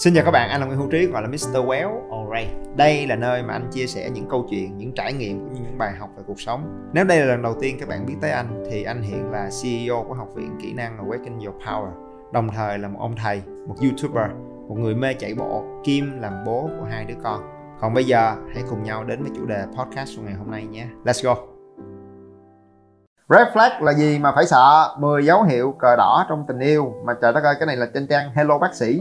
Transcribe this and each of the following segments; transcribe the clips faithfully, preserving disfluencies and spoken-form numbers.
Xin chào các bạn, anh là Nguyễn Hữu Trí, gọi là mít-tơ Quéo. Alright. Đây là nơi mà anh chia sẻ những câu chuyện, những trải nghiệm cũng như những bài học về cuộc sống. Nếu đây là lần đầu tiên các bạn biết tới anh thì anh hiện là xê e ô của Học viện Kỹ năng Awakening Your Power, đồng thời là một ông thầy, một YouTuber, một người mê chạy bộ, kim làm bố của hai đứa con. Còn bây giờ hãy cùng nhau đến với chủ đề podcast của ngày hôm nay nhé. Let's go. Red flag là gì mà phải sợ? mười dấu hiệu cờ đỏ trong tình yêu. Mà trời đất ơi, cái này là trên trang Hello Bác Sĩ.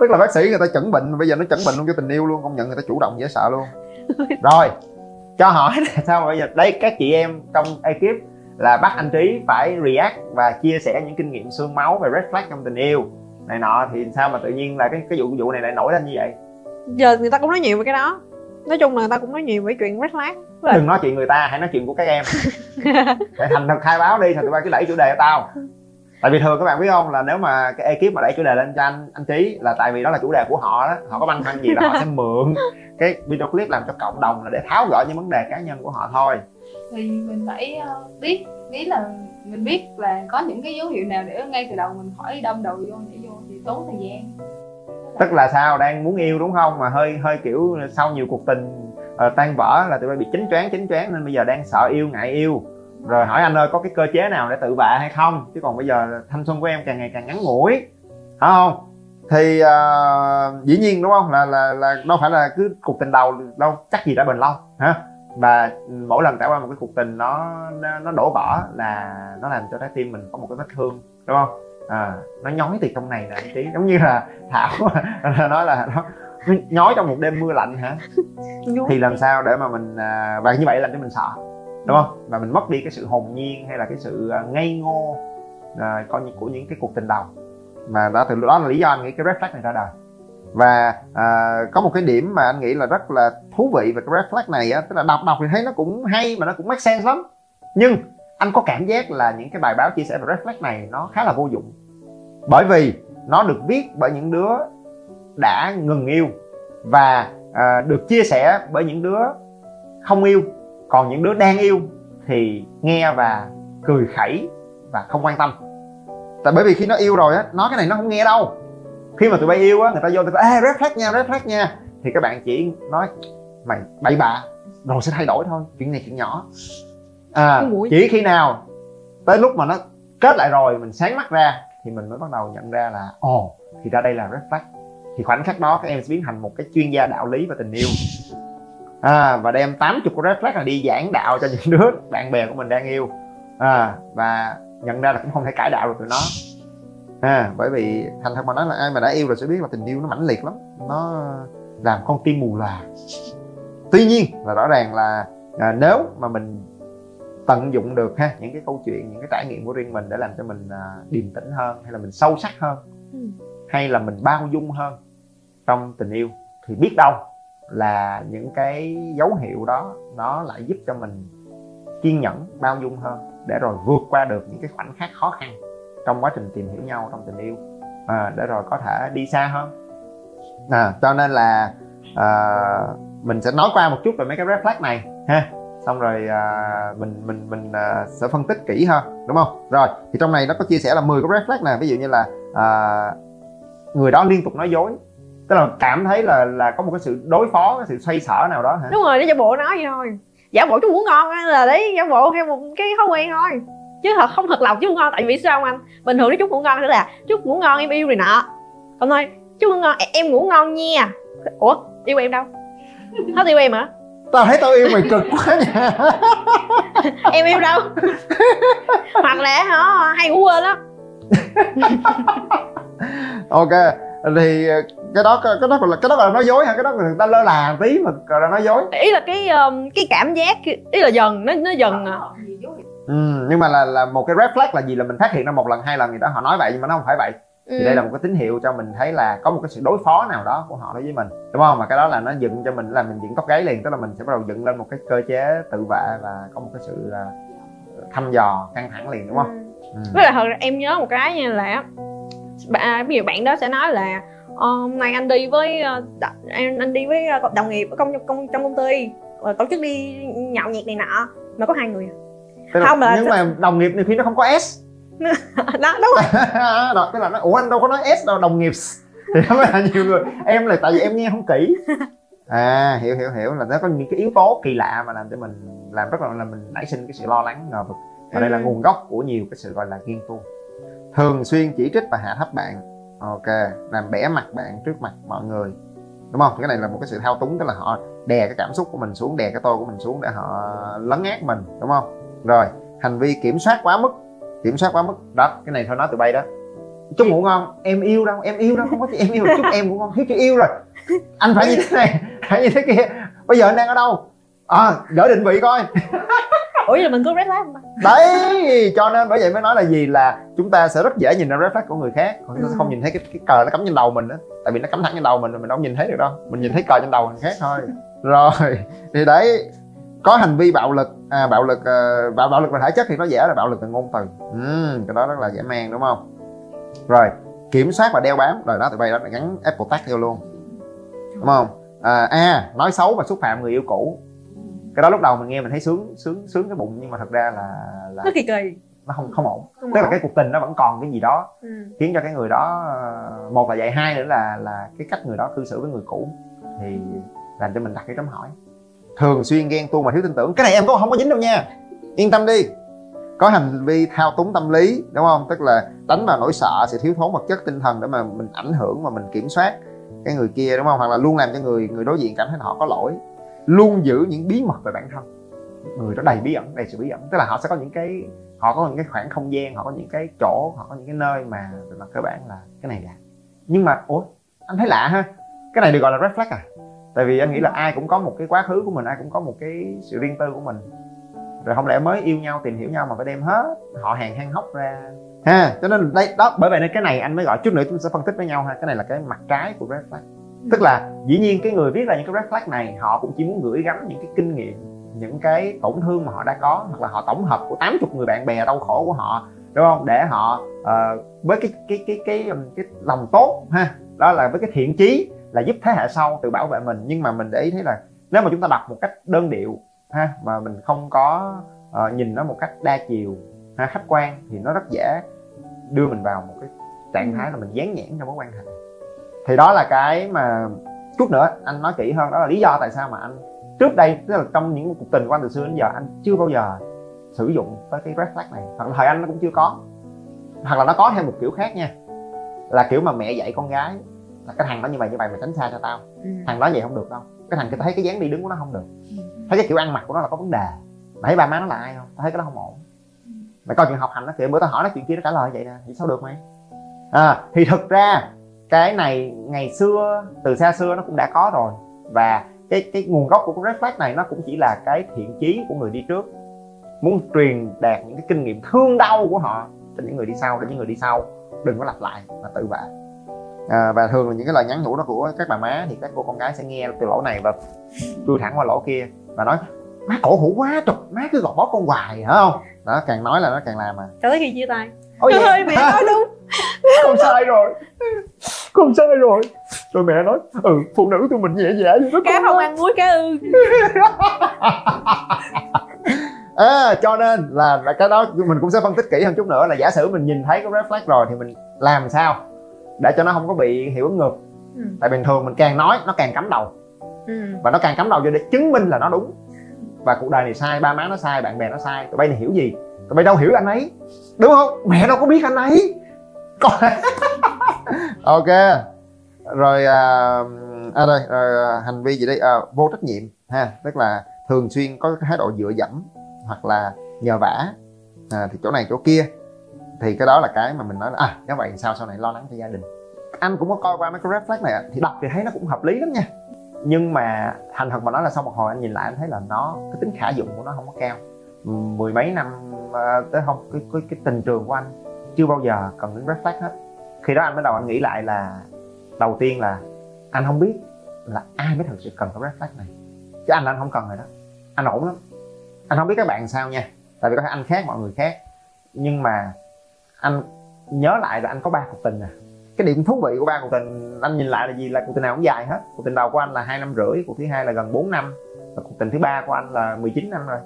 Tức là bác sĩ người ta chẩn bệnh, bây giờ nó chẩn bệnh luôn cho tình yêu luôn, công nhận người ta chủ động dễ sợ luôn. Rồi, cho hỏi là sao bây giờ? Đấy, các chị em trong ekip là bắt anh Trí phải react và chia sẻ những kinh nghiệm xương máu về red flag trong tình yêu này nọ, thì sao mà tự nhiên là cái cái vụ vụ này lại nổi lên như vậy? Giờ người ta cũng nói nhiều về cái đó. Nói chung là người ta cũng nói nhiều về chuyện red flag. Đừng nói chuyện người ta, hãy nói chuyện của các em. Để Thành thật khai báo đi, rồi tụi bay cứ đẩy chủ đề cho tao. Tại vì thường các bạn biết không, là nếu mà cái ekip mà đẩy chủ đề lên cho anh anh Trí là tại vì đó là chủ đề của họ đó. Họ có băn khoăn gì là họ sẽ mượn cái video clip làm cho cộng đồng, là để tháo gỡ những vấn đề cá nhân của họ thôi. Thì mình phải biết, nghĩ là mình biết là có những cái dấu hiệu nào để ngay từ đầu mình khỏi đâm đầu vô, để vô thì tốn thời gian. Tức là sao, đang muốn yêu đúng không, mà hơi hơi kiểu sau nhiều cuộc tình uh, tan vỡ là tụi bay bị chánh choáng chánh choáng nên bây giờ đang sợ yêu, ngại yêu. Rồi hỏi anh ơi, có cái cơ chế nào để tự vệ hay không, chứ còn bây giờ thanh xuân của em càng ngày càng ngắn ngủi, phải không? Thì uh, dĩ nhiên đúng không, là là là đâu phải là cứ cuộc tình đầu đâu chắc gì đã bền lâu hả. Và mỗi lần trải qua một cái cuộc tình nó nó, nó đổ vỡ là nó làm cho trái tim mình có một cái vết thương, đúng không? À, nó nhói từ trong này nè anh Trí, giống như là Thảo nói là nó nhói trong một đêm mưa lạnh hả. Thì làm sao để mà mình, và như vậy làm cho mình sợ, đúng không? Và mình mất đi cái sự hồn nhiên hay là cái sự ngây ngô của những cái cuộc tình đầu. Mà đó, từ đó là lý do anh nghĩ cái red flag này ra đời. Và à, có một cái điểm mà anh nghĩ là rất là thú vị về cái red flag này á, tức là đọc đọc thì thấy nó cũng hay mà nó cũng make sense lắm, nhưng anh có cảm giác là những cái bài báo chia sẻ về red flag này nó khá là vô dụng, bởi vì nó được viết bởi những đứa đã ngừng yêu và à, được chia sẻ bởi những đứa không yêu. Còn những đứa đang yêu thì nghe và cười khẩy và không quan tâm. Tại bởi vì khi nó yêu rồi á, nói cái này nó không nghe đâu. Khi mà tụi bay yêu á, người ta vô tụi bay ê red flag nha, red flag nha, thì các bạn chỉ nói mày bậy bạ rồi sẽ thay đổi thôi, chuyện này chuyện nhỏ. À, chỉ khi nào tới lúc mà nó kết lại rồi mình sáng mắt ra thì mình mới bắt đầu nhận ra là ồ oh, thì ra đây là red flag. Thì khoảnh khắc đó các em sẽ biến thành một cái chuyên gia đạo lý và tình yêu, à, và đem tám mươi cái red flag là đi giảng đạo cho những đứa bạn bè của mình đang yêu, à, và nhận ra là cũng không thể cải đạo được tụi nó, à, bởi vì thành thật mà nói là ai mà đã yêu rồi sẽ biết là tình yêu nó mãnh liệt lắm, nó làm con tim mù lòa. Tuy nhiên là rõ ràng là à, nếu mà mình tận dụng được ha những cái câu chuyện, những cái trải nghiệm của riêng mình để làm cho mình uh, điềm tĩnh hơn, hay là mình sâu sắc hơn, ừ. hay là mình bao dung hơn trong tình yêu, thì biết đâu là những cái dấu hiệu đó nó lại giúp cho mình kiên nhẫn, bao dung hơn, để rồi vượt qua được những cái khoảnh khắc khó khăn trong quá trình tìm hiểu nhau trong tình yêu, à, để rồi có thể đi xa hơn. À, cho nên là uh, mình sẽ nói qua một chút về mấy cái red flag này ha, xong rồi à, mình mình mình à, sẽ phân tích kỹ hơn, đúng không? Rồi thì trong này nó có chia sẻ là mười cái red flag nè, ví dụ như là à, người đó liên tục nói dối, tức là cảm thấy là là có một cái sự đối phó, cái sự xoay sở nào đó hả? Đúng rồi, để giả bộ nói vậy thôi, giả bộ chú muốn ngon là đấy, giả bộ theo một cái thói quen thôi chứ thật không thật lòng chú muốn ngon. Tại vì sao không anh, bình thường nếu chú ngủ ngon nữa là chú ngủ ngon em yêu rồi nọ, còn thôi chú ngủ ngon em ngủ ngon nha, ủa yêu em đâu hết, yêu em hả? Tao thấy tao yêu mày cực quá nha. Em yêu đâu. Hoặc là hả, hay ngủ quên lắm. Ok, thì cái đó cái đó là cái đó là nói dối hả? Cái đó là người ta lơ là tí mà gọi là nói dối. Ý là cái cái cảm giác, ý là dần nó nó dần. À. Ừ, nhưng mà là là một cái red flag là gì, là mình phát hiện ra một lần hai lần người đó họ nói vậy nhưng mà nó không phải vậy. Thì ừ. đây là một cái tín hiệu cho mình thấy là có một cái sự đối phó nào đó của họ đối với mình, đúng không? Mà cái đó là nó dựng cho mình là mình dựng tóc gáy liền, tức là mình sẽ bắt đầu dựng lên một cái cơ chế tự vệ và có một cái sự thăm dò căng thẳng liền, đúng không? Ừ. Với lại thật em nhớ một cái như là bạn, ví dụ bạn đó sẽ nói là hôm nay anh đi với anh đi với đồng nghiệp ở công, công trong công ty tổ chức đi nhậu nhẹt này nọ mà có hai người, tức không là, là nhưng mà đồng nghiệp này khi nó không có S. Đó đúng rồi. Đó, tức là nó, ủa anh đâu có nói S đâu, đồng nghiệp thì nó mới là nhiều người. Em là tại vì em nghe không kỹ. À hiểu hiểu hiểu là nó có những cái yếu tố kỳ lạ mà làm cho mình làm rất là là mình nảy sinh cái sự lo lắng ngờ vực. Và đây là nguồn gốc của nhiều cái sự gọi là ghen tuông. Thường xuyên chỉ trích và hạ thấp bạn. Ok, làm bẻ mặt bạn trước mặt mọi người. Đúng không? Cái này là một cái sự thao túng, tức là họ đè cái cảm xúc của mình xuống, đè cái tôi của mình xuống để họ lấn át mình, đúng không? Rồi, hành vi kiểm soát quá mức. Kiểm soát quá mức. Đó, cái này thôi nói tụi bay đó. Chúc ngủ ngon, em yêu đâu, em yêu đâu, không có chữ em yêu, chúc em ngủ ngon, thiếu chữ yêu rồi. Anh phải như thế này, phải như thế kia. Bây giờ anh đang ở đâu? À, gửi định vị coi. Ủa vậy là mình có red flag không? Đấy, cho nên bởi vậy mới nói là gì, là chúng ta sẽ rất dễ nhìn ra red flag của người khác. Còn chúng ta ừ. không nhìn thấy cái, cái cờ nó cắm trên đầu mình á. Tại vì nó cắm thẳng trên đầu mình rồi mình đâu nhìn thấy được đâu. Mình nhìn thấy cờ trên đầu người khác thôi. Rồi, thì đấy. Có hành vi bạo lực, à, bạo lực à, bạo, bạo lực về thể chất thì nó dễ, là bạo lực về ngôn từ. Ừ, cái đó rất là dễ mang đúng không? Rồi, kiểm soát và đeo bám. Rồi đó, tụi bay đó gắn Apple Tag theo luôn. Đúng không? À, à nói xấu và xúc phạm người yêu cũ. Cái đó lúc đầu mình nghe mình thấy sướng sướng sướng cái bụng, nhưng mà thật ra là, là nó kỳ kỳ, nó không không ổn, không tức ổn. Là cái cuộc tình nó vẫn còn cái gì đó ừ. khiến cho cái người đó, một là vậy, hai nữa là là cái cách người đó cư xử với người cũ thì làm cho mình đặt cái chấm hỏi. Thường xuyên ghen tuông mà thiếu tin tưởng, cái này em có không có dính đâu nha, yên tâm đi. Có hành vi thao túng tâm lý, đúng không, tức là đánh vào nỗi sợ, sự thiếu thốn vật chất tinh thần để mà mình ảnh hưởng và mình kiểm soát cái người kia, đúng không, hoặc là luôn làm cho người người đối diện cảm thấy họ có lỗi. Luôn giữ những bí mật về bản thân, người đó đầy bí ẩn, đầy sự bí ẩn, tức là họ sẽ có những cái họ có những cái khoảng không gian, họ có những cái chỗ, họ có những cái nơi mà mà cơ bản là cái này là, nhưng mà ủa anh thấy lạ ha, cái này được gọi là red flag à? Tại vì anh nghĩ là ai cũng có một cái quá khứ của mình, ai cũng có một cái sự riêng tư của mình, rồi không lẽ mới yêu nhau tìm hiểu nhau mà phải đem hết họ hàng hang hóc ra ha. Cho nên đây đó, bởi vậy nên cái này anh mới gọi, chút nữa chúng sẽ phân tích với nhau ha, cái này là cái mặt trái của red flag. Tức là dĩ nhiên cái người viết ra những cái red flag này họ cũng chỉ muốn gửi gắm những cái kinh nghiệm, những cái tổn thương mà họ đã có, hoặc là họ tổng hợp của tám mươi người bạn bè đau khổ của họ, đúng không? Để họ uh, với cái cái, cái cái cái cái lòng tốt ha, đó là với cái thiện chí là giúp thế hệ sau tự bảo vệ mình. Nhưng mà mình để ý thấy là nếu mà chúng ta đọc một cách đơn điệu ha, mà mình không có uh, nhìn nó một cách đa chiều ha, khách quan, thì nó rất dễ đưa mình vào một cái trạng thái là mình dán nhãn trong mối quan hệ. Thì đó là cái mà chút nữa anh nói kỹ hơn, đó là lý do tại sao mà anh trước đây, tức là trong những cuộc tình của anh từ xưa đến giờ, anh chưa bao giờ sử dụng tới cái red flag này, hoặc là thời anh nó cũng chưa có, hoặc là nó có theo một kiểu khác nha, là kiểu mà mẹ dạy con gái là cái thằng đó như vậy như vậy mày tránh xa cho tao, thằng đó vậy không được đâu, cái thằng kia thấy cái dáng đi đứng của nó không được, thấy cái kiểu ăn mặc của nó là có vấn đề, mày thấy ba má nó là ai không, tao thấy cái đó không ổn, mày coi chuyện học hành nó kìa, bữa tao hỏi nó chuyện kia nó trả lời vậy nè, vậy sao được mày. À, thì thực ra cái này ngày xưa từ xa xưa nó cũng đã có rồi, và cái cái nguồn gốc của cái red flag này nó cũng chỉ là cái thiện chí của người đi trước muốn truyền đạt những cái kinh nghiệm thương đau của họ cho những người đi sau, để những người đi sau đừng có lặp lại mà tự vệ. À, và thường là những cái lời nhắn nhủ đó của các bà má thì các cô con gái sẽ nghe từ lỗ này và chui thẳng qua lỗ kia và nói má cổ hủ quá trời, má cứ gò bó con hoài hả không đó, càng nói là nó càng làm mà cho tới khi chia tay. Ôi trời ơi, mẹ nói đúng, con sai rồi, con sai rồi. Rồi mẹ nói, ừ, phụ nữ tụi mình nhẹ dạ vậy đó. Cá không ăn muối cá ư. À, cho nên là, là cái đó mình cũng sẽ phân tích kỹ hơn chút nữa, là giả sử mình nhìn thấy cái red flag rồi thì mình làm sao để cho nó không có bị hiệu ứng ngược. Ừ. Tại bình thường mình càng nói nó càng cắm đầu, ừ. và nó càng cắm đầu cho để chứng minh là nó đúng. Và cuộc đời này sai, ba má nó sai, bạn bè nó sai, tụi bay này hiểu gì? Tụi bay đâu hiểu anh ấy, đúng không? Mẹ đâu có biết anh ấy. Còn... ok. Rồi, à, à đây, rồi hành vi gì đây? À, vô trách nhiệm ha, tức là thường xuyên có cái thái độ dựa dẫm hoặc là nhờ vả, à, thì chỗ này chỗ kia, thì cái đó là cái mà mình nói là à nếu vậy sao sau này lo lắng cho gia đình. Anh cũng có coi qua mấy cái red flag này thì đọc thì thấy nó cũng hợp lý lắm nha, nhưng mà thành thật mà nói là sau một hồi anh nhìn lại anh thấy là nó cái tính khả dụng của nó không có cao. Mười mấy năm tới không cái, cái, cái tình trường của anh chưa bao giờ cần đến red flag hết. Khi đó anh mới đầu anh nghĩ lại là đầu tiên là anh không biết là ai mới thực sự cần cái red flag này, chứ anh là anh không cần rồi đó, anh ổn lắm. Anh không biết các bạn sao nha, tại vì có thể anh khác mọi người khác, nhưng mà anh nhớ lại là anh có ba cuộc tình à. Cái điểm thú vị của ba cuộc tình anh nhìn lại là gì, là cuộc tình nào cũng dài hết. Cuộc tình đầu của anh là hai năm rưỡi, cuộc thứ hai là gần bốn năm, và cuộc tình thứ ba của anh là mười chín năm rồi.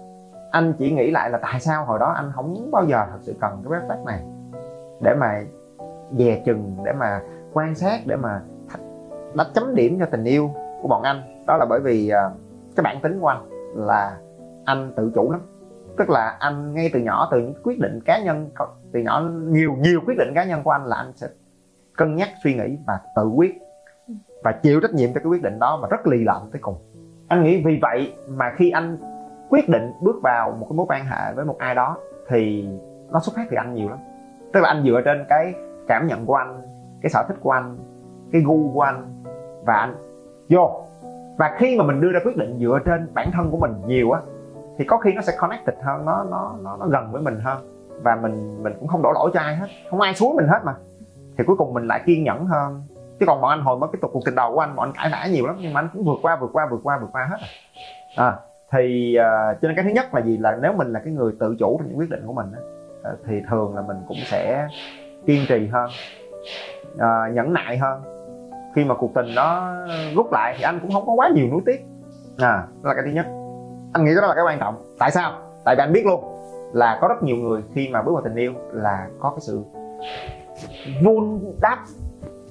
Anh chỉ nghĩ lại là tại sao hồi đó anh không bao giờ thật sự cần cái red flag này để mà dè chừng, để mà quan sát để mà đánh chấm điểm cho tình yêu của bọn anh. Đó là bởi vì uh, cái bản tính của anh là anh tự chủ lắm. Tức là anh ngay từ nhỏ, từ những quyết định cá nhân, từ nhỏ nhiều nhiều quyết định cá nhân của anh là anh sẽ cân nhắc, suy nghĩ và tự quyết, và chịu trách nhiệm cho cái quyết định đó, và rất lì lợm tới cùng. Anh nghĩ vì vậy mà khi anh quyết định bước vào một cái mối quan hệ với một ai đó thì nó xuất phát từ anh nhiều lắm. Tức là anh dựa trên cái cảm nhận của anh, cái sở thích của anh, cái gu của anh, và anh vô. Và khi mà mình đưa ra quyết định dựa trên bản thân của mình nhiều á thì có khi nó sẽ connected hơn, nó nó nó, nó gần với mình hơn, và mình mình cũng không đổ lỗi cho ai hết, không ai xúi mình hết mà. Thì cuối cùng mình lại kiên nhẫn hơn. Chứ còn bọn anh hồi mới cái cuộc tình đầu của anh, bọn anh cãi vã nhiều lắm, nhưng mà anh cũng vượt qua vượt qua vượt qua vượt qua hết. À, thì uh, cho nên cái thứ nhất là gì, là nếu mình là cái người tự chủ trong những quyết định của mình á, thì thường là mình cũng sẽ kiên trì hơn, uh, nhẫn nại hơn. Khi mà cuộc tình đó rút lại thì anh cũng không có quá nhiều nuối tiếc. À, đó là cái thứ nhất. Anh nghĩ đó là cái quan trọng. Tại sao? Tại vì anh biết luôn là có rất nhiều người khi mà bước vào tình yêu là có cái sự vun đắp,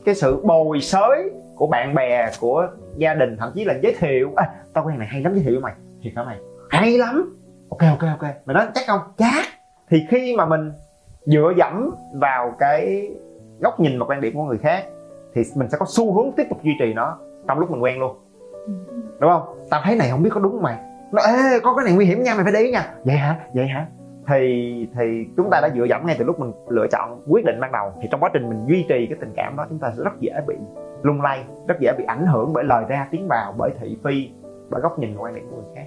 cái sự bồi xới của bạn bè, của gia đình, thậm chí là giới thiệu. À, tao quen này hay lắm, giới thiệu mày, thiệt hả mày? Hay lắm. Ok ok ok. Mày nói chắc không? Chắc. Thì khi mà mình dựa dẫm vào cái góc nhìn và quan điểm của người khác thì mình sẽ có xu hướng tiếp tục duy trì nó trong lúc mình quen luôn, đúng không? Tao thấy này không biết có đúng không mày? Nó ê, có cái này nguy hiểm nha, mày phải để ý nha. Vậy hả? Vậy hả? Thì thì chúng ta đã dựa dẫm ngay từ lúc mình lựa chọn quyết định ban đầu. Thì trong quá trình mình duy trì cái tình cảm đó, chúng ta sẽ rất dễ bị lung lay, rất dễ bị ảnh hưởng bởi lời ra tiếng vào, bởi thị phi, bởi góc nhìn và quan điểm của người khác.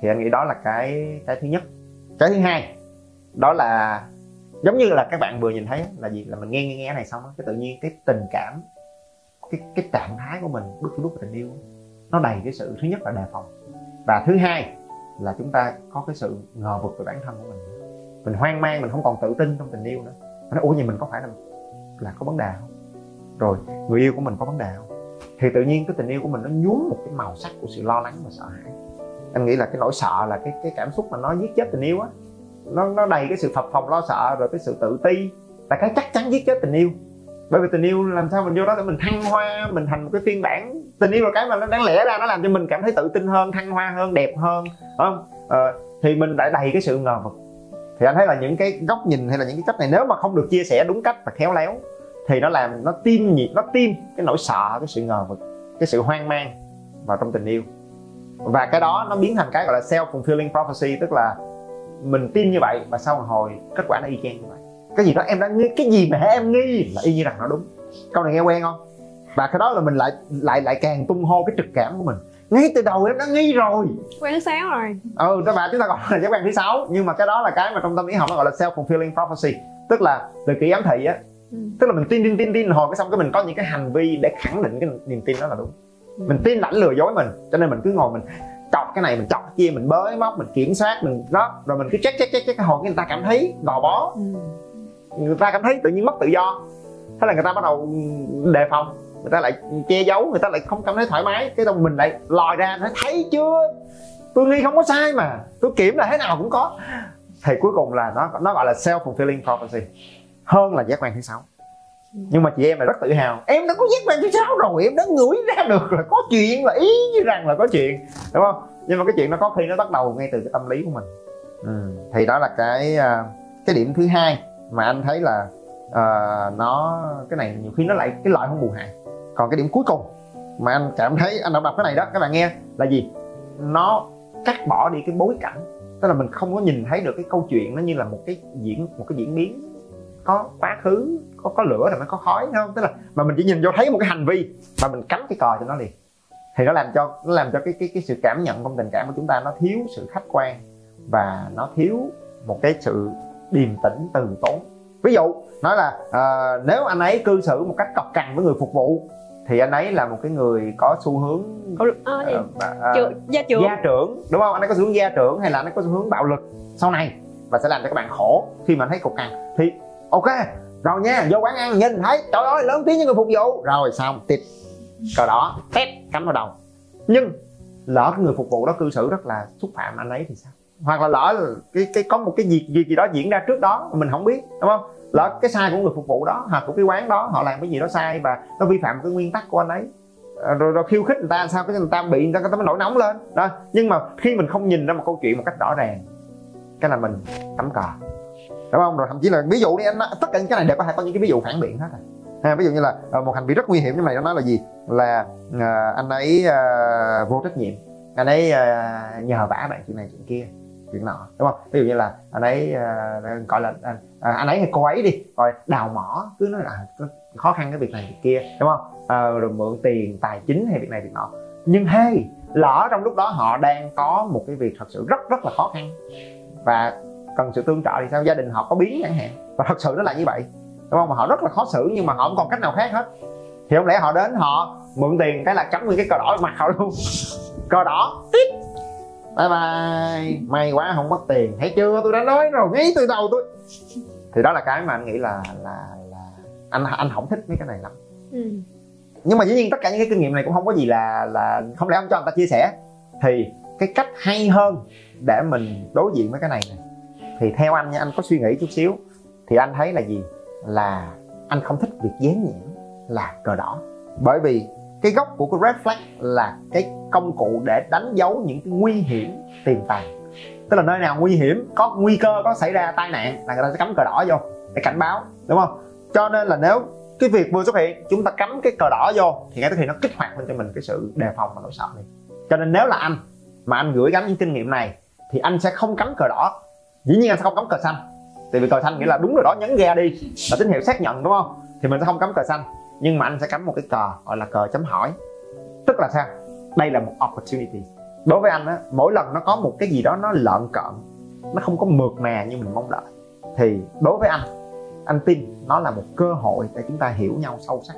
Thì anh nghĩ đó là cái cái thứ nhất. Cái thứ hai đó là giống như là các bạn vừa nhìn thấy là gì, là mình nghe nghe nghe này xong đó, cái tự nhiên cái tình cảm, cái cái trạng thái của mình bước vào tình yêu nó đầy cái sự, thứ nhất là đề phòng, và thứ hai là chúng ta có cái sự ngờ vực về bản thân của mình. Mình hoang mang, mình không còn tự tin trong tình yêu nữa. Mình nói ủa vậy mình có phải là là có vấn đề không, rồi người yêu của mình có vấn đề không? Thì tự nhiên cái tình yêu của mình nó nhuốm một cái màu sắc của sự lo lắng và sợ hãi. Anh nghĩ là cái nỗi sợ là cái cái cảm xúc mà nó giết chết tình yêu á, nó nó đầy cái sự phập phồng lo sợ, rồi cái sự tự ti là cái chắc chắn giết chết tình yêu. Bởi vì tình yêu làm sao mình vô đó để mình thăng hoa, mình thành một cái phiên bản. Tình yêu là cái mà nó đáng lẽ ra nó làm cho mình cảm thấy tự tin hơn, thăng hoa hơn, đẹp hơn, đúng không? Ờ, thì mình lại đầy cái sự ngờ vực. Thì anh thấy là những cái góc nhìn hay là những cái cách này nếu mà không được chia sẻ đúng cách và khéo léo thì nó làm nó tiêm nhiệt, nó tiêm cái nỗi sợ, cái sự ngờ vực, cái sự hoang mang vào trong tình yêu. Và cái đó nó biến thành cái gọi là self-fulfilling prophecy, tức là mình tin như vậy và sau một hồi kết quả nó y chang như vậy. Cái gì đó em đã nghi, cái gì mà em nghi là y như rằng nó đúng. Câu này nghe quen không? Và cái đó là mình lại lại lại càng tung hô cái trực cảm của mình. Ngay từ đầu em đã nghi rồi, quen thứ sáu rồi. Ừ, các bạn chúng ta gọi là giác quan thứ sáu, nhưng mà cái đó là cái mà trong tâm lý học nó gọi là self-fulfilling prophecy, tức là từ kỹ ám thị á. Ừ. Tức là mình tin tin tin tin hồi cái xong cái mình có những cái hành vi để khẳng định cái niềm tin đó là đúng. Ừ. Mình tin lãnh lừa dối mình, cho nên mình cứ ngồi mình chọc cái này, mình chọc cái kia, mình bới móc, mình kiểm soát, mình đó, rồi mình cứ check check check check cái hồi người ta cảm thấy gò bó. Ừ. Người ta cảm thấy tự nhiên mất tự do, thế là người ta bắt đầu đề phòng, người ta lại che giấu, người ta lại không cảm thấy thoải mái. Cái đồng mình lại lòi ra nói thấy chưa, tôi nghi không có sai mà, tôi kiểm là thế nào cũng có. Thì cuối cùng là nó nó gọi là self-fulfilling prophecy hơn là giác quan thứ sáu. Nhưng mà chị em là rất tự hào, em đã có giác quan thứ sáu rồi, em đã ngửi ra được là có chuyện, là ý như rằng là có chuyện, đúng không? Nhưng mà cái chuyện nó có khi nó bắt đầu ngay từ cái tâm lý của mình. Ừ. Thì đó là cái cái điểm thứ hai mà anh thấy là uh, nó cái này nhiều khi nó lại cái lợi không bù hại. Còn cái điểm cuối cùng mà anh cảm thấy anh đã đọc cái này đó, các bạn nghe là gì? Nó cắt bỏ đi cái bối cảnh, tức là mình không có nhìn thấy được cái câu chuyện nó như là một cái diễn một cái diễn biến có quá khứ, có có lửa rồi mới có khói, đúng không? Tức là mà mình chỉ nhìn vô thấy một cái hành vi mà mình cắm cái còi cho nó liền, thì nó làm cho nó làm cho cái cái cái sự cảm nhận trong tình cảm của chúng ta nó thiếu sự khách quan và nó thiếu một cái sự điềm tĩnh từ tốn. Ví dụ nói là à, nếu anh ấy cư xử một cách cọc cằn với người phục vụ thì anh ấy là một cái người có xu hướng ờ, uh, uh, gia trưởng. gia trưởng đúng không? Anh ấy có xu hướng gia trưởng hay là anh ấy có xu hướng bạo lực sau này và sẽ làm cho các bạn khổ khi mà anh thấy cọc cằn. Thì ok rồi nha, vô quán ăn nhìn thấy trời ơi lớn tiếng với người phục vụ rồi xong tịt cờ đỏ tét cắm vào đầu. Nhưng lỡ cái người phục vụ đó cư xử rất là xúc phạm anh ấy thì sao? Hoặc là lỡ cái, cái có một cái việc gì, gì gì đó diễn ra trước đó mà mình không biết, đúng không? là cái sai của người phục vụ đó hoặc của cái quán đó, họ làm cái gì đó sai và nó vi phạm cái nguyên tắc của anh ấy, rồi, rồi khiêu khích người ta sao cái người ta bị người ta mới nổi nóng lên đó. Nhưng mà khi mình không nhìn ra một câu chuyện một cách rõ ràng, cái là mình tắm cờ, đúng không? Rồi thậm chí là ví dụ đi, anh nói, tất cả những cái này đều có thể có những cái ví dụ phản biện hết rồi. À, ví dụ như là một hành vi rất nguy hiểm như này, nó nói là gì? Là à, anh ấy à, vô trách nhiệm, anh ấy à, nhờ vả bạn chuyện này chuyện kia chuyện nọ, đúng không? Ví dụ như là anh ấy à, gọi là à, anh ấy hay cô ấy đi, rồi đào mỏ, cứ nói là khó khăn cái việc này việc kia, đúng không? À, rồi mượn tiền tài chính hay việc này việc nọ. Nhưng hay lỡ trong lúc đó họ đang có một cái việc thật sự rất rất là khó khăn và cần sự tương trợ thì sao? Gia đình họ có biến chẳng hạn, và thật sự nó là như vậy, đúng không? Mà họ rất là khó xử nhưng mà họ không còn cách nào khác hết, thì không lẽ họ đến họ mượn tiền cái là cắm nguyên cái cờ đỏ mặt họ luôn, cờ đỏ tiếp bye bye, may quá không mất tiền, thấy chưa, tôi đã nói rồi ngay từ đầu tôi. Thì đó là cái mà anh nghĩ là là là anh anh không thích mấy cái này lắm. Ừ. Nhưng mà dĩ nhiên tất cả những cái kinh nghiệm này cũng không có gì là là không lẽ không cho người ta chia sẻ. Thì cái cách hay hơn để mình đối diện với cái này này, thì theo anh nha, anh có suy nghĩ chút xíu thì anh thấy là gì? Là anh không thích việc dán nhãn là cờ đỏ, bởi vì cái gốc của cái red flag là cái công cụ để đánh dấu những cái nguy hiểm tiềm tàng, tức là nơi nào nguy hiểm, có nguy cơ có xảy ra tai nạn là người ta sẽ cắm cờ đỏ vô để cảnh báo, đúng không? Cho nên là nếu cái việc vừa xuất hiện chúng ta cắm cái cờ đỏ vô thì ngay tức thì nó kích hoạt lên cho mình cái sự đề phòng và nỗi sợ này. Cho nên nếu là anh mà anh gửi gắm những kinh nghiệm này thì anh sẽ không cắm cờ đỏ, dĩ nhiên anh sẽ không cắm cờ xanh. Tại vì cờ xanh nghĩa là đúng rồi đó, nhấn ga đi là tín hiệu xác nhận, đúng không? Thì mình sẽ không cắm cờ xanh, nhưng mà anh sẽ cắm một cái cờ gọi là cờ chấm hỏi. Tức là sao? Đây là một opportunity. Đối với anh á, mỗi lần nó có một cái gì đó nó lợn cợn, nó không có mượt mà như mình mong đợi, thì đối với anh, anh tin nó là một cơ hội để chúng ta hiểu nhau sâu sắc.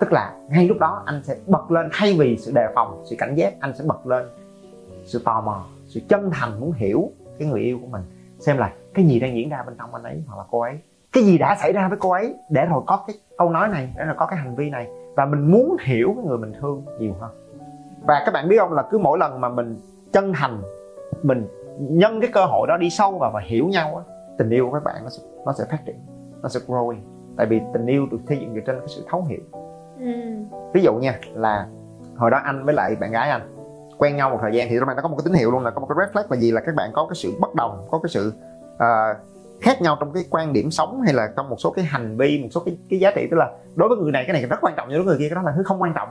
Tức là ngay lúc đó anh sẽ bật lên, thay vì sự đề phòng, sự cảnh giác, anh sẽ bật lên sự tò mò, sự chân thành muốn hiểu cái người yêu của mình, xem là cái gì đang diễn ra bên trong anh ấy hoặc là cô ấy, cái gì đã xảy ra với cô ấy để rồi có cái câu nói này, để rồi có cái hành vi này. Và mình muốn hiểu cái người mình thương nhiều hơn. Và các bạn biết không, là cứ mỗi lần mà mình chân thành, mình nhân cái cơ hội đó đi sâu vào và hiểu nhau á, tình yêu của các bạn nó sẽ, nó sẽ phát triển, nó sẽ growing. Tại vì tình yêu được xây dựng dựa trên cái sự thấu hiểu. Ừ. Ví dụ nha, là hồi đó anh với lại bạn gái anh quen nhau một thời gian thì các bạn đã có một cái tín hiệu luôn, là có một cái red flag là gì? Là các bạn có cái sự bất đồng, có cái sự uh, khác nhau trong cái quan điểm sống hay là trong một số cái hành vi, một số cái, cái giá trị. Tức là đối với người này cái này rất quan trọng, đối với người kia cái đó là thứ không quan trọng.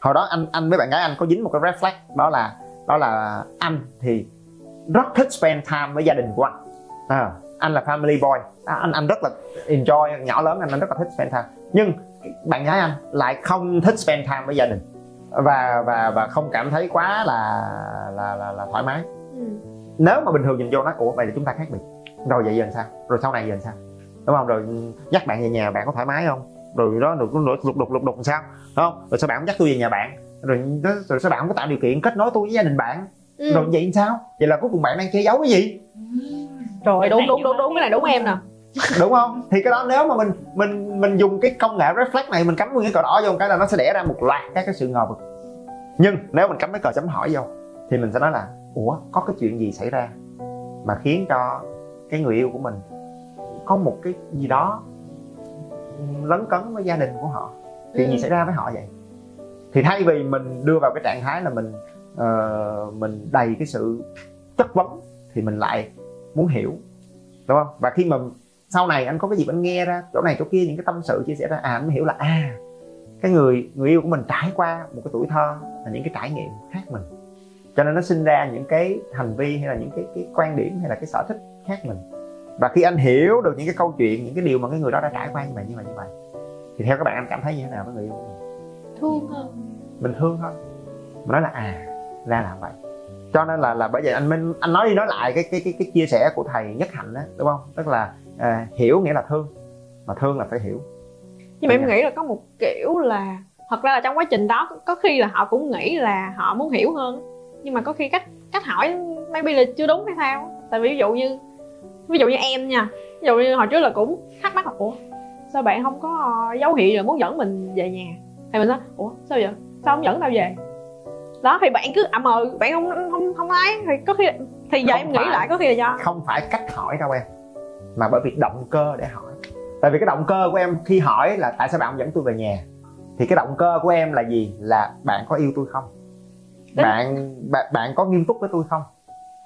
Hồi đó anh anh với bạn gái anh có dính một cái red flag, đó là đó là anh thì rất thích spend time với gia đình của anh. À, anh là family boy, à, anh anh rất là enjoy, nhỏ lớn anh, anh rất là thích spend time. Nhưng bạn gái anh lại không thích spend time với gia đình và và và không cảm thấy quá là là là, là thoải mái. Ừ. Nếu mà bình thường nhìn vô nói ủa vậy là chúng ta khác biệt rồi, vậy giờ làm sao, rồi sau này giờ làm sao, đúng không? Rồi dắt bạn về nhà bạn có thoải mái không, rồi đó được lục đục lục đục làm sao, đúng không? Rồi sao bạn không dắt tôi về nhà bạn, rồi đó, rồi sao bạn không có tạo điều kiện kết nối tôi với gia đình bạn. Ừ. Rồi vậy làm sao, vậy là cuối cùng bạn đang che giấu cái gì? Rồi đúng đúng đúng đúng cái này đúng em nè, đúng không? Thì cái đó nếu mà mình mình mình dùng cái công nghệ red flag này, mình cắm nguyên cái cờ đỏ vô cái là nó sẽ đẻ ra một loạt các cái sự ngờ vực. Nhưng nếu mình cắm cái cờ chấm hỏi vô thì mình sẽ nói là ủa có cái chuyện gì xảy ra mà khiến cho cái người yêu của mình có một cái gì đó lấn cấn với gia đình của họ, chuyện ừ. gì xảy ra với họ vậy? Thì thay vì mình đưa vào cái trạng thái là mình uh, mình đầy cái sự chất vấn thì mình lại muốn hiểu, đúng không? Và khi mà sau này anh có cái dịp anh nghe ra chỗ này chỗ kia những cái tâm sự chia sẻ ra, à anh mới hiểu là à cái người người yêu của mình trải qua một cái tuổi thơ là những cái trải nghiệm khác mình, cho nên nó sinh ra những cái hành vi hay là những cái, cái quan điểm hay là cái sở thích khác mình. Và khi anh hiểu được những cái câu chuyện, những cái điều mà cái người đó đã trải qua như vậy như vậy như vậy thì theo các bạn anh cảm thấy như thế nào với người yêu của mình? Thương hơn, mình thương hơn, mình nói là à ra là vậy. Cho nên là là bởi vậy anh Minh anh nói đi nói lại cái cái cái, cái chia sẻ của thầy Nhất Hạnh đó, đúng không? Tức là à, hiểu nghĩa là thương, mà thương là phải hiểu. Nhưng mà em nghĩ là có một kiểu là thật ra là trong quá trình đó có khi là họ cũng nghĩ là họ muốn hiểu hơn, nhưng mà có khi cách cách hỏi maybe là chưa đúng hay sao. Tại vì ví dụ như ví dụ như em nha, ví dụ như hồi trước là cũng thắc mắc là ủa sao bạn không có dấu hiệu là muốn dẫn mình về nhà, thì mình nói ủa sao vậy, sao không dẫn tao về đó, thì bạn cứ ậm ừ bạn không không không ấy. Thì có khi thì giờ không em phải, nghĩ lại có khi là do không phải cách hỏi đâu em, mà bởi vì động cơ để hỏi. Tại vì cái động cơ của em khi hỏi là tại sao bạn không dẫn tôi về nhà, thì cái động cơ của em là gì? Là bạn có yêu tôi không? Đấy. Bạn bạn bạn có nghiêm túc với tôi không?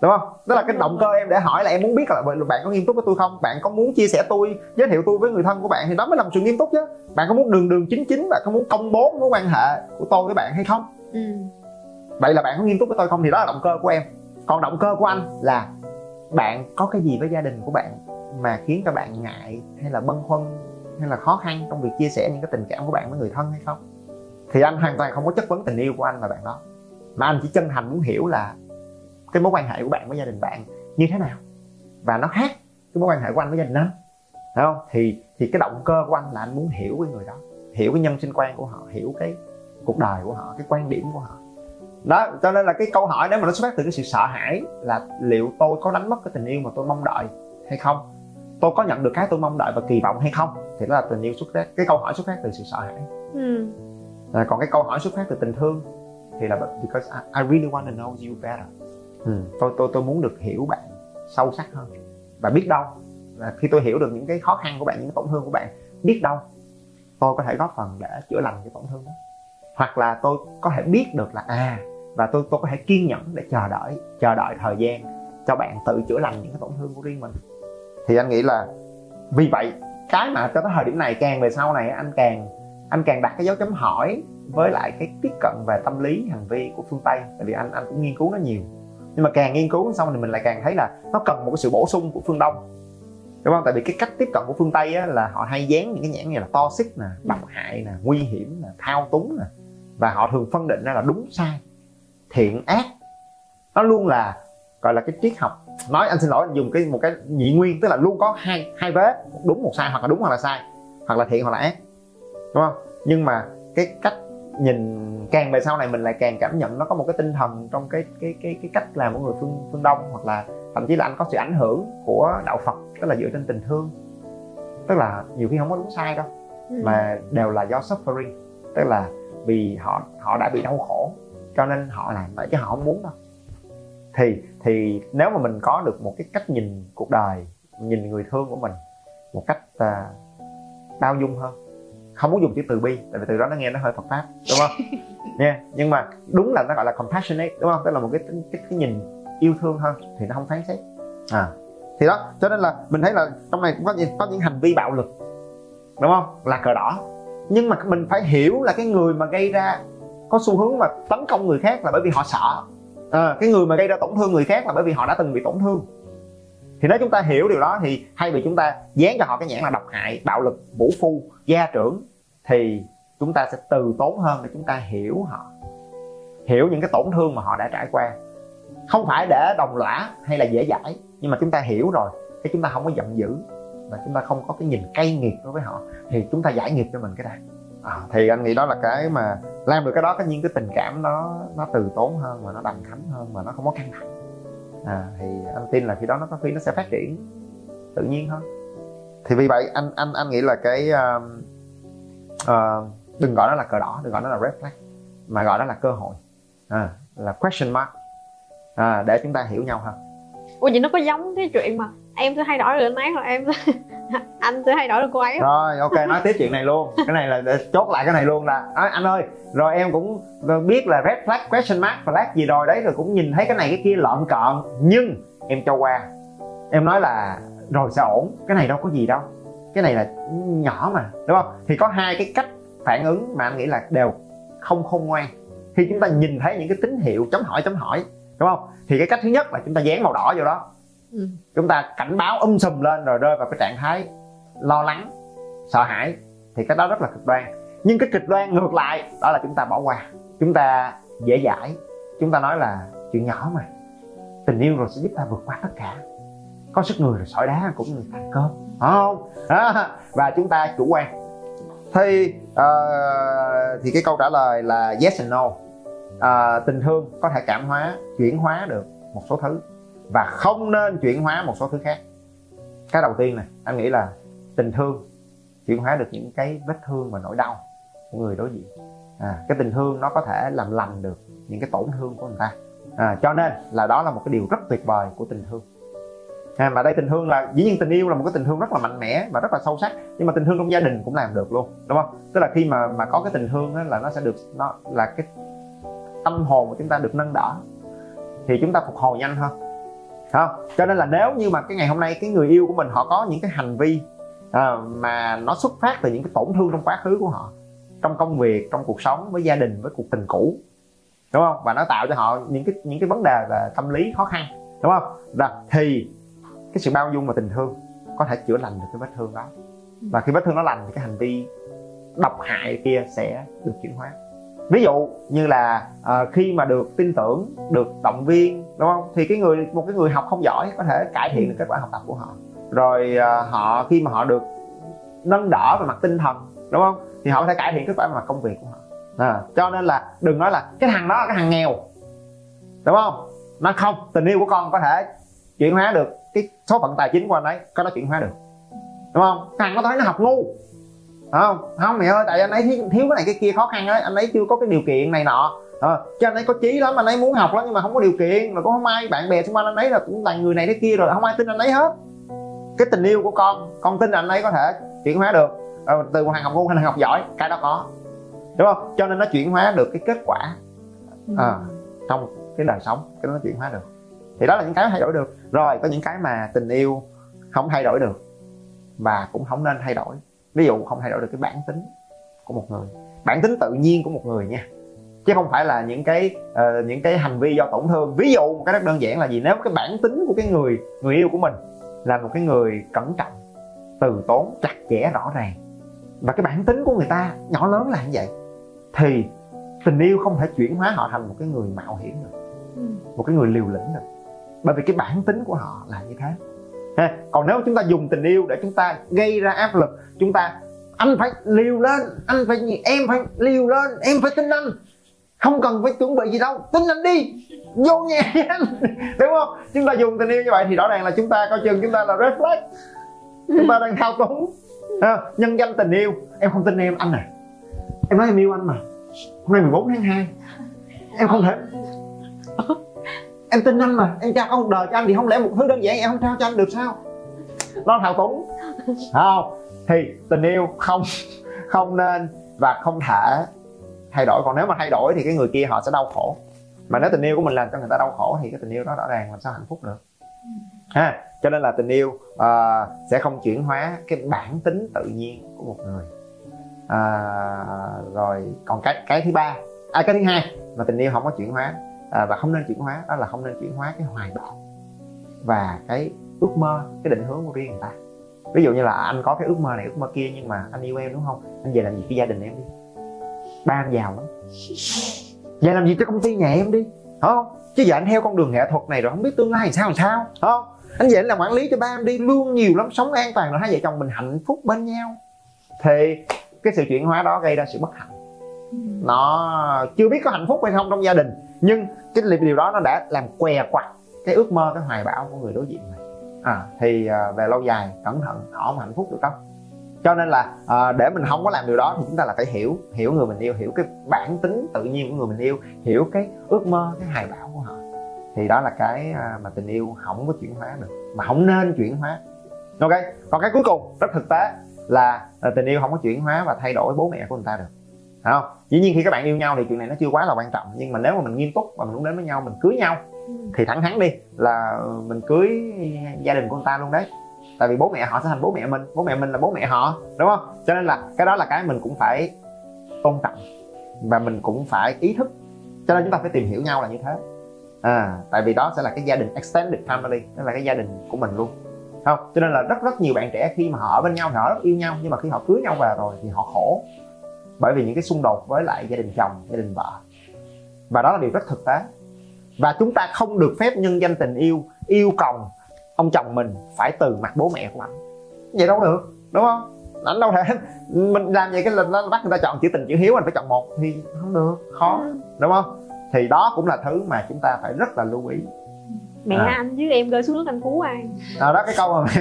Đúng không? Đó là cái động cơ em để hỏi là em muốn biết là bạn có nghiêm túc với tôi không? Bạn có muốn chia sẻ tôi, giới thiệu tôi với người thân của bạn thì đó mới là một sự nghiêm túc chứ. Bạn có muốn đường đường chính chính, bạn có muốn công bố mối quan hệ của tôi với bạn hay không? Ừ. Vậy là bạn có nghiêm túc với tôi không thì đó là động cơ của em. Còn động cơ của anh là bạn có cái gì với gia đình của bạn mà khiến cho bạn ngại hay là băn khoăn hay là khó khăn trong việc chia sẻ những cái tình cảm của bạn với người thân hay không? Thì anh hoàn toàn không có chất vấn tình yêu của anh và bạn đó, mà anh chỉ chân thành muốn hiểu là cái mối quan hệ của bạn với gia đình bạn như thế nào và nó khác cái mối quan hệ của anh với gia đình anh, thấy không? Thì thì cái động cơ của anh là anh muốn hiểu cái người đó, hiểu cái nhân sinh quan của họ, hiểu cái cuộc đời của họ, cái quan điểm của họ. Đó, cho nên là cái câu hỏi nếu mà nó xuất phát từ cái sự sợ hãi là liệu tôi có đánh mất cái tình yêu mà tôi mong đợi hay không, tôi có nhận được cái tôi mong đợi và kỳ vọng hay không, thì đó là tình yêu xuất phát, cái câu hỏi xuất phát từ sự sợ hãi. Ừ. À, còn cái câu hỏi xuất phát từ tình thương thì là because I, I really want to know you better. Ừ. Tôi tôi tôi muốn được hiểu bạn sâu sắc hơn, và biết đâu là khi tôi hiểu được những cái khó khăn của bạn, những cái tổn thương của bạn, biết đâu tôi có thể góp phần để chữa lành cái tổn thương đó, hoặc là tôi có thể biết được là à và tôi tôi có thể kiên nhẫn để chờ đợi chờ đợi thời gian cho bạn tự chữa lành những cái tổn thương của riêng mình. Thì anh nghĩ là vì vậy cái mà cho tới thời điểm này, càng về sau này anh càng anh càng đặt cái dấu chấm hỏi với lại cái tiếp cận về tâm lý hành vi của phương Tây, tại vì anh anh cũng nghiên cứu nó nhiều, nhưng mà càng nghiên cứu xong thì mình lại càng thấy là nó cần một cái sự bổ sung của phương Đông, đúng không? Tại vì cái cách tiếp cận của phương Tây á, là họ hay dán những cái nhãn như là toxic nè, độc hại nè, nguy hiểm nè, thao túng nè, và họ thường phân định ra là đúng sai, thiện ác. Nó luôn là gọi là cái triết học, nói anh xin lỗi anh dùng cái một cái nhị nguyên, tức là luôn có hai hai vế, một đúng một sai, hoặc là đúng hoặc là sai, hoặc là thiện hoặc là ác, đúng không? Nhưng mà cái cách nhìn càng về sau này mình lại càng cảm nhận nó có một cái tinh thần trong cái cái cái cái cách làm của người phương phương Đông, hoặc là thậm chí là anh có sự ảnh hưởng của đạo Phật, tức là dựa trên tình thương, tức là nhiều khi không có đúng sai đâu, ừ. mà đều là do suffering, tức là vì họ họ đã bị đau khổ cho nên họ làm vậy chứ họ không muốn đâu. Thì thì nếu mà mình có được một cái cách nhìn cuộc đời, nhìn người thương của mình một cách à, bao dung hơn, không muốn dùng chữ từ bi tại vì từ đó nó nghe nó hơi Phật pháp, đúng không? Nha, yeah. Nhưng mà đúng là nó gọi là compassionate, đúng không? Tức là một cái cái, cái nhìn yêu thương hơn thì nó không phán xét. À, thì đó, cho nên là mình thấy là trong này cũng có những, có những hành vi bạo lực, đúng không? Là cờ đỏ. Nhưng mà mình phải hiểu là cái người mà gây ra có xu hướng mà tấn công người khác là bởi vì họ sợ. À, cái người mà gây ra tổn thương người khác là bởi vì họ đã từng bị tổn thương. Thì nếu chúng ta hiểu điều đó thì hay vì chúng ta dán cho họ cái nhãn là độc hại, bạo lực, vũ phu, gia trưởng, thì chúng ta sẽ từ tốn hơn để chúng ta hiểu họ, hiểu những cái tổn thương mà họ đã trải qua. Không phải để đồng lõa hay là dễ dãi, nhưng mà chúng ta hiểu rồi thì chúng ta không có giận dữ và chúng ta không có cái nhìn cay nghiệt đối với họ, thì chúng ta giải nghiệp cho mình cái này. À, thì anh nghĩ đó là cái mà làm được cái đó, tất nhiên cái tình cảm nó nó từ tốn hơn, mà nó đầm thắm hơn, mà nó không có căng thẳng. À, thì anh tin là khi đó nó có khi nó sẽ phát triển tự nhiên hơn. Thì vì vậy anh anh anh nghĩ là cái uh, uh, đừng gọi nó là cờ đỏ, đừng gọi nó là red flag, mà gọi nó là cơ hội, à, là question mark, à, để chúng ta hiểu nhau hơn. Ủa vậy nó có giống cái chuyện mà em sẽ thay đổi được anh ấy hoặc em anh sẽ thay đổi được cô ấy không? Rồi ok, nói tiếp chuyện này luôn. Cái này là chốt lại cái này luôn là à, anh ơi, rồi em cũng biết là red flag, question mark, flag gì rồi đấy, rồi cũng nhìn thấy cái này cái kia lợn cợn, nhưng em cho qua, em nói là rồi sẽ ổn, cái này đâu có gì đâu, cái này là nhỏ mà, đúng không? Thì có hai cái cách phản ứng mà anh nghĩ là đều không khôn ngoan khi chúng ta nhìn thấy những cái tín hiệu chấm hỏi chấm hỏi, đúng không? Thì cái cách thứ nhất là chúng ta dán màu đỏ vô đó, ừ. chúng ta cảnh báo um sùm lên rồi rơi vào cái trạng thái lo lắng, sợ hãi, thì cái đó rất là cực đoan. Nhưng cái cực đoan ngược lại đó là chúng ta bỏ qua, chúng ta dễ dãi, chúng ta nói là chuyện nhỏ mà, tình yêu rồi sẽ giúp ta vượt qua tất cả, có sức người rồi sỏi đá cũng người thành cơm, phải không? À, và chúng ta chủ quan. Thì uh, thì cái câu trả lời là yes and no. À, tình thương có thể cảm hóa, chuyển hóa được một số thứ và không nên chuyển hóa một số thứ khác. Cái đầu tiên này, anh nghĩ là tình thương chuyển hóa được những cái vết thương và nỗi đau của người đối diện. À, cái tình thương nó có thể làm lành được những cái tổn thương của người ta. À, cho nên là đó là một cái điều rất tuyệt vời của tình thương. à, mà đây tình thương là dĩ nhiên tình yêu là một cái tình thương rất là mạnh mẽ và rất là sâu sắc, nhưng mà tình thương trong gia đình cũng làm được luôn, đúng không? Tức là khi mà mà có cái tình thương á, là nó sẽ được, nó là cái tâm hồn của chúng ta được nâng đỡ thì chúng ta phục hồi nhanh hơn, không? Cho nên là nếu như mà cái ngày hôm nay cái người yêu của mình họ có những cái hành vi à, mà nó xuất phát từ những cái tổn thương trong quá khứ của họ, trong công việc, trong cuộc sống, với gia đình, với cuộc tình cũ, đúng không? Và nó tạo cho họ những cái những cái vấn đề về tâm lý khó khăn, đúng không? Là thì cái sự bao dung và tình thương có thể chữa lành được cái vết thương đó, và khi vết thương nó lành thì cái hành vi độc hại kia sẽ được chuyển hóa. Ví dụ như là uh, khi mà được tin tưởng, được động viên, đúng không? Thì cái người một cái người học không giỏi có thể cải thiện được kết quả học tập của họ. Rồi uh, họ khi mà họ được nâng đỡ về mặt tinh thần, đúng không? Thì họ có thể cải thiện kết quả về mặt công việc của họ. À, cho nên là đừng nói là cái thằng đó là cái thằng nghèo, đúng không? Nó không, tình yêu của con có thể chuyển hóa được cái số phận tài chính của anh ấy, có nó chuyển hóa được, đúng không? Cái thằng đó thấy nó học ngu, không không mẹ ơi, tại anh ấy thiếu, thiếu cái này cái kia khó khăn ấy, anh ấy chưa có cái điều kiện này nọ, à, chứ anh ấy có chí lắm, anh ấy muốn học lắm nhưng mà không có điều kiện, rồi cũng không ai, bạn bè xung quanh anh ấy là cũng là người này thế kia, rồi không ai tin anh ấy hết. Cái tình yêu của con, con tin anh ấy có thể chuyển hóa được, à, từ một thằng học ngu thành thằng học giỏi, cái đó có, đúng không? Cho nên nó chuyển hóa được cái kết quả à, trong cái đời sống, cái đó nó chuyển hóa được. Thì đó là những cái thay đổi được. Rồi có những cái mà tình yêu không thay đổi được và cũng không nên thay đổi. Ví dụ không thay đổi được cái bản tính của một người, bản tính tự nhiên của một người nha, chứ không phải là những cái uh, những cái hành vi do tổn thương. Ví dụ một cái rất đơn giản là gì? Nếu cái bản tính của cái người người yêu của mình là một cái người cẩn trọng, từ tốn, chặt chẽ, rõ ràng, và cái bản tính của người ta nhỏ lớn là như vậy, thì tình yêu không thể chuyển hóa họ thành một cái người mạo hiểm được, một cái người liều lĩnh được, bởi vì cái bản tính của họ là như thế. Ha. Còn nếu chúng ta dùng tình yêu để chúng ta gây ra áp lực, chúng ta anh phải liều lên, anh phải gì, em phải liều lên, em phải tin anh, không cần phải chuẩn bị gì đâu, tin anh đi, vô nhà với anh, đúng không? Chúng ta dùng tình yêu như vậy thì rõ ràng là chúng ta coi chừng chúng ta là red flag, chúng ta đang thao túng à, nhân danh tình yêu. Em không tin em anh à, em nói em yêu anh mà, hôm nay mười bốn tháng hai, em không thể, em tin anh mà, em trao con đời cho anh thì không lẽ một thứ đơn giản em không trao cho anh được sao? Lo thảo túng không? Thì tình yêu không không nên và không thể thay đổi. Còn nếu mà thay đổi thì cái người kia họ sẽ đau khổ, mà nếu tình yêu của mình làm cho người ta đau khổ thì cái tình yêu đó rõ ràng làm sao hạnh phúc được ha. Cho nên là tình yêu uh, sẽ không chuyển hóa cái bản tính tự nhiên của một người. Uh, rồi còn cái cái thứ ba à, cái thứ hai mà tình yêu không có chuyển hóa À, và không nên chuyển hóa, đó là không nên chuyển hóa cái hoài bão và cái ước mơ, cái định hướng của riêng người ta. Ví dụ như là anh có cái ước mơ này, ước mơ kia, nhưng mà anh yêu em đúng không? Anh về làm gì cho gia đình em đi, ba anh giàu lắm, về làm gì cho công ty nhà em đi, không? Chứ giờ anh theo con đường nghệ thuật này rồi không biết tương lai làm sao làm sao, không? Anh về anh làm quản lý cho ba em đi, lương nhiều lắm, sống an toàn rồi hai vợ chồng mình hạnh phúc bên nhau. Thì cái sự chuyển hóa đó gây ra sự bất hạnh. Nó chưa biết có hạnh phúc hay không trong gia đình, nhưng cái điều đó nó đã làm què quặt cái ước mơ, cái hoài bão của người đối diện này. À, thì về lâu dài cẩn thận, họ không hạnh phúc được đâu. Cho nên là à, để mình không có làm điều đó thì chúng ta là phải hiểu hiểu người mình yêu, hiểu cái bản tính tự nhiên của người mình yêu, hiểu cái ước mơ, cái hoài bão của họ. Thì đó là cái mà tình yêu không có chuyển hóa được, mà không nên chuyển hóa. Ok, còn cái cuối cùng rất thực tế là, là tình yêu không có chuyển hóa và thay đổi bố mẹ của người ta được. Không? Dĩ nhiên khi các bạn yêu nhau thì chuyện này nó chưa quá là quan trọng, nhưng mà nếu mà mình nghiêm túc và mình cũng đến với nhau, mình cưới nhau thì thẳng thắn đi là mình cưới gia đình của người ta luôn đấy. Tại vì bố mẹ họ sẽ thành bố mẹ mình, bố mẹ mình là bố mẹ họ, đúng không? Cho nên là cái đó là cái mình cũng phải tôn trọng và mình cũng phải ý thức. Cho nên chúng ta phải tìm hiểu nhau là như thế. À, tại vì đó sẽ là cái gia đình extended family, đó là cái gia đình của mình luôn. Không? Cho nên là rất rất nhiều bạn trẻ khi mà họ ở bên nhau thì họ rất yêu nhau, nhưng mà khi họ cưới nhau về rồi thì họ khổ, bởi vì những cái xung đột với lại gia đình chồng, gia đình vợ. Và đó là điều rất thực tế. Và chúng ta không được phép nhân danh tình yêu yêu cầu ông chồng mình phải từ mặt bố mẹ của anh. Vậy đâu được, đúng không? Anh đâu thể mình làm vậy, cái lần nó bắt người ta chọn chữ tình, chữ hiếu, anh phải chọn một thì không được, khó, đúng không? Thì đó cũng là thứ mà chúng ta phải rất là lưu ý. mẹ à. Anh với em rơi xuống nước anh cứu ai à, đó cái câu mà mẹ,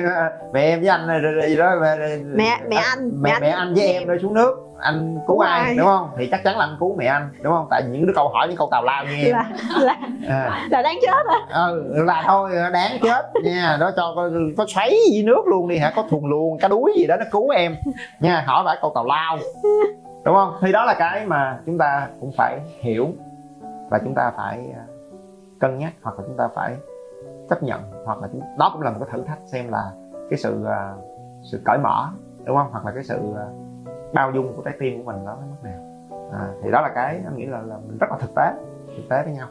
mẹ em với anh gì đó mẹ mẹ, mẹ anh mẹ, mẹ, anh, mẹ anh với em rơi xuống nước anh cứu ai, ai đúng không, thì chắc chắn là anh cứu mẹ anh đúng không, tại vì những đứa câu hỏi những câu tào lao như em là, là, à. Là đáng chết à. Ừ là thôi đáng chết nha, đó cho có, có xoáy với nước luôn đi hả, có thùng luồng cá đuối gì đó nó cứu em nha, hỏi phải câu tào lao đúng không, thì đó là cái mà chúng ta cũng phải hiểu và chúng ta phải cân nhắc, hoặc là chúng ta phải chấp nhận, hoặc là đó cũng là một cái thử thách xem là cái sự sự cởi mở đúng không, hoặc là cái sự bao dung của trái tim của mình nó đến mức nào à, thì đó là cái anh nghĩ là, là mình rất là thực tế thực tế với nhau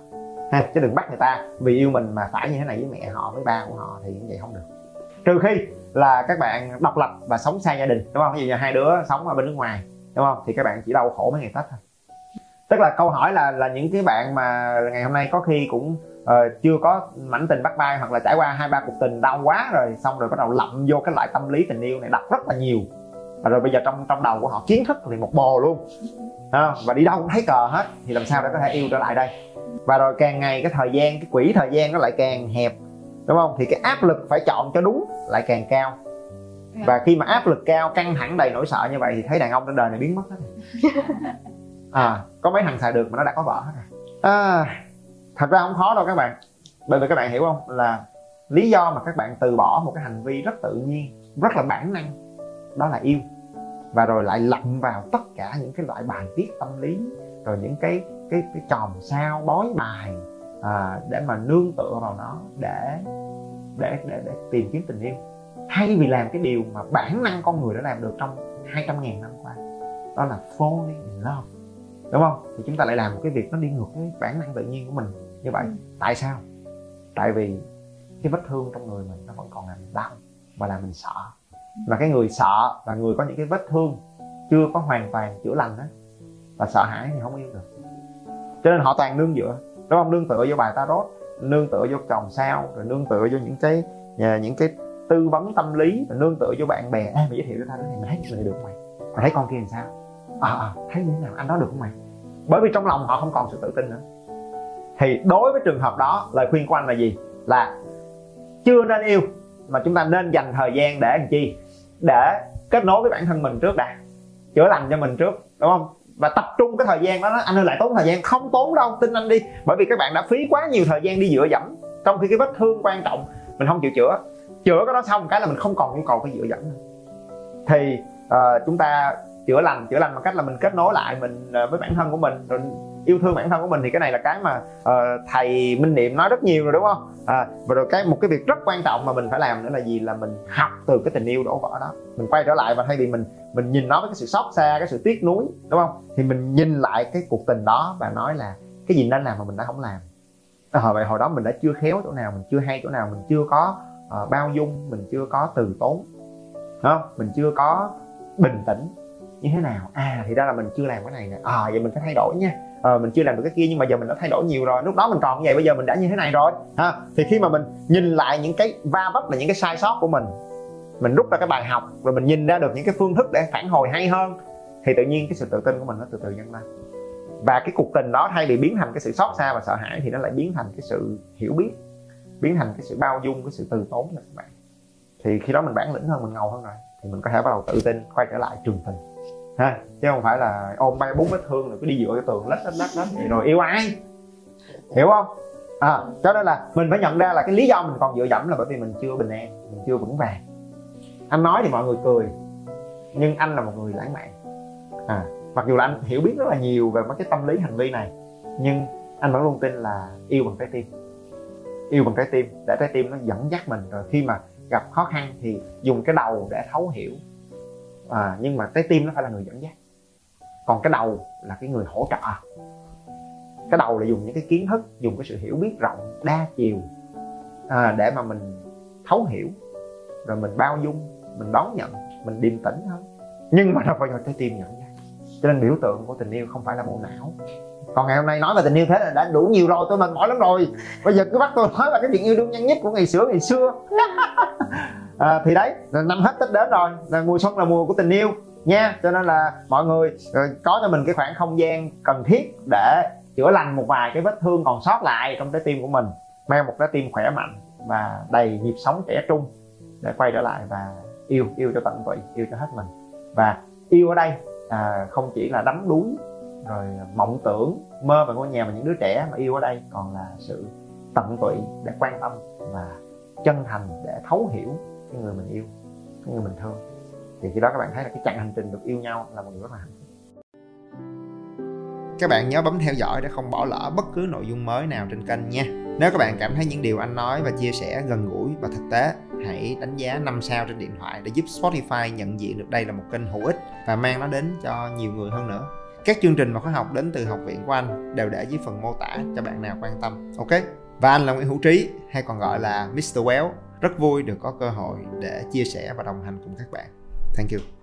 ha, chứ đừng bắt người ta vì yêu mình mà phải như thế này với mẹ họ với ba của họ thì như vậy không được, trừ khi là các bạn độc lập và sống xa gia đình đúng không, ví dụ như hai đứa sống ở bên nước ngoài đúng không, thì các bạn chỉ đau khổ mấy ngày Tết thôi. Tức là câu hỏi là là những cái bạn mà ngày hôm nay có khi cũng uh, chưa có mảnh tình bắt bay, hoặc là trải qua hai ba cuộc tình đau quá rồi, xong rồi bắt đầu lậm vô cái loại tâm lý tình yêu này đặt rất là nhiều, và rồi bây giờ trong trong đầu của họ kiến thức thì một bồ luôn à, và đi đâu cũng thấy cờ hết, thì làm sao để có thể yêu trở lại đây. Và rồi càng ngày cái thời gian, cái quỹ thời gian nó lại càng hẹp đúng không, thì cái áp lực phải chọn cho đúng lại càng cao, và khi mà áp lực cao, căng thẳng đầy nỗi sợ như vậy thì thấy đàn ông trên đời này biến mất hết rồi. À, có mấy thằng xài được mà nó đã có vợ hết rồi. À, thật ra không khó đâu các bạn, bởi vì các bạn hiểu không, là lý do mà các bạn từ bỏ một cái hành vi rất tự nhiên, rất là bản năng, đó là yêu, và rồi lại lậm vào tất cả những cái loại bài tiết tâm lý, rồi những cái cái cái chòm sao bói bài à, để mà nương tựa vào nó để để để để tìm kiếm tình yêu, thay vì làm cái điều mà bản năng con người đã làm được trong hai trăm nghìn năm qua, đó là falling in love đúng không, thì chúng ta lại làm một cái việc nó đi ngược với bản năng tự nhiên của mình như vậy. Ừ. Tại sao? Tại vì cái vết thương trong người mình nó vẫn còn làm đau và làm mình sợ, và cái người sợ và người có những cái vết thương chưa có hoàn toàn chữa lành á và sợ hãi thì không yêu được, cho nên họ toàn nương dựa đúng không, nương tựa vô bài tarot, nương tựa vô chòm sao, rồi nương tựa vô những cái những cái tư vấn tâm lý, rồi nương tựa vô bạn bè. Ê, mày giới thiệu cho tao cái này, mày thấy người này được không mày, mày thấy con kia làm sao, à, à thấy như thế nào, anh đó được không mày, bởi vì trong lòng họ không còn sự tự tin nữa. Thì đối với trường hợp đó, lời khuyên của anh là gì, là chưa nên yêu, mà chúng ta nên dành thời gian để làm chi, để kết nối với bản thân mình trước đã, chữa lành cho mình trước đúng không, và tập trung cái thời gian đó. Anh ơi lại tốn thời gian, không tốn đâu, tin anh đi, bởi vì các bạn đã phí quá nhiều thời gian đi dựa dẫm, trong khi cái vết thương quan trọng mình không chịu chữa, chữa cái đó xong cái là mình không còn nhu cầu cái dựa dẫm nữa. Thì uh, chúng ta chữa lành chữa lành bằng cách là mình kết nối lại mình uh, với bản thân của mình, rồi yêu thương bản thân của mình. Thì cái này là cái mà uh, thầy Minh Niệm nói rất nhiều rồi đúng không, à, và rồi cái một cái việc rất quan trọng mà mình phải làm nữa là gì, là mình học từ cái tình yêu đổ vỡ đó, mình quay trở lại, và thay vì mình mình nhìn nó với cái sự xót xa, cái sự tiếc nuối đúng không, thì mình nhìn lại cái cuộc tình đó và nói là cái gì nên làm mà mình đã không làm, à, hồi vậy hồi đó mình đã chưa khéo chỗ nào, mình chưa hay chỗ nào, mình chưa có uh, bao dung, mình chưa có từ tốn đúng không, mình chưa có bình tĩnh như thế nào, à thì ra là mình chưa làm cái này nè, à vậy mình phải thay đổi nha, à, mình chưa làm được cái kia nhưng mà giờ mình đã thay đổi nhiều rồi, lúc đó mình còn như vậy, bây giờ mình đã như thế này rồi ha. Thì khi mà mình nhìn lại những cái va vấp là những cái sai sót của mình, mình rút ra cái bài học, rồi mình nhìn ra được những cái phương thức để phản hồi hay hơn, thì tự nhiên cái sự tự tin của mình nó từ từ nhân lên, và cái cuộc tình đó thay vì biến thành cái sự xót xa và sợ hãi thì nó lại biến thành cái sự hiểu biết, biến thành cái sự bao dung, cái sự từ tốn cho các bạn. Thì khi đó mình bản lĩnh hơn, mình ngầu hơn rồi, thì mình có thể bắt đầu tự tin quay trở lại trường tình ha, chứ không phải là ôm bay bốn vết thương rồi cứ đi dựa cái tường lách lách lách vậy rồi yêu ai, hiểu không? À, cho nên là mình phải nhận ra là cái lý do mình còn dựa dẫm là bởi vì mình chưa bình an, mình chưa vững vàng. Anh nói thì mọi người cười, nhưng anh là một người lãng mạn, à, mặc dù là anh hiểu biết rất là nhiều về mấy cái tâm lý hành vi này, nhưng anh vẫn luôn tin là yêu bằng trái tim, yêu bằng trái tim để trái tim nó dẫn dắt mình, rồi khi mà gặp khó khăn thì dùng cái đầu để thấu hiểu. À, nhưng mà trái tim nó phải là người dẫn dắt, còn cái đầu là cái người hỗ trợ. Cái đầu là dùng những cái kiến thức, dùng cái sự hiểu biết rộng đa chiều à, để mà mình thấu hiểu, rồi mình bao dung, mình đón nhận, mình điềm tĩnh hơn. Nhưng mà nó phải do trái tim dẫn dắt. Cho nên biểu tượng của tình yêu không phải là bộ não. Còn ngày hôm nay nói về tình yêu thế là đã đủ nhiều rồi, tôi mệt mỏi lắm rồi. Bây giờ cứ bắt tôi nói là cái chuyện yêu đương nhanh nhất của ngày xưa ngày xưa à, thì đấy, năm hết Tết đến rồi, là mùa xuân là mùa của tình yêu nha. Cho nên là mọi người có cho mình cái khoảng không gian cần thiết để chữa lành một vài cái vết thương còn sót lại trong trái tim của mình. mang một trái tim khỏe mạnh và đầy nhịp sống trẻ trung để quay trở lại và yêu, yêu cho tận tụy, yêu cho hết mình. Và yêu ở đây à, không chỉ là đắm đuối rồi mộng tưởng mơ về ngôi nhà mà những đứa trẻ, mà yêu ở đây còn là sự tận tụy để quan tâm và chân thành để thấu hiểu cái người mình yêu, cái người mình thương. Thì khi đó các bạn thấy là cái chặng hành trình được yêu nhau là một điều rất là hạnh phúc. Các bạn nhớ bấm theo dõi để không bỏ lỡ bất cứ nội dung mới nào trên kênh nha. Nếu các bạn cảm thấy những điều anh nói và chia sẻ gần gũi và thực tế, hãy đánh giá năm sao trên điện thoại để giúp Spotify nhận diện được đây là một kênh hữu ích và mang nó đến cho nhiều người hơn nữa. Các chương trình và khóa học đến từ Học viện của anh đều để dưới phần mô tả cho bạn nào quan tâm. Ok? Và anh là Nguyễn Hữu Trí, hay còn gọi là mít-tơ Quéo. Rất vui được có cơ hội để chia sẻ và đồng hành cùng các bạn. Thank you.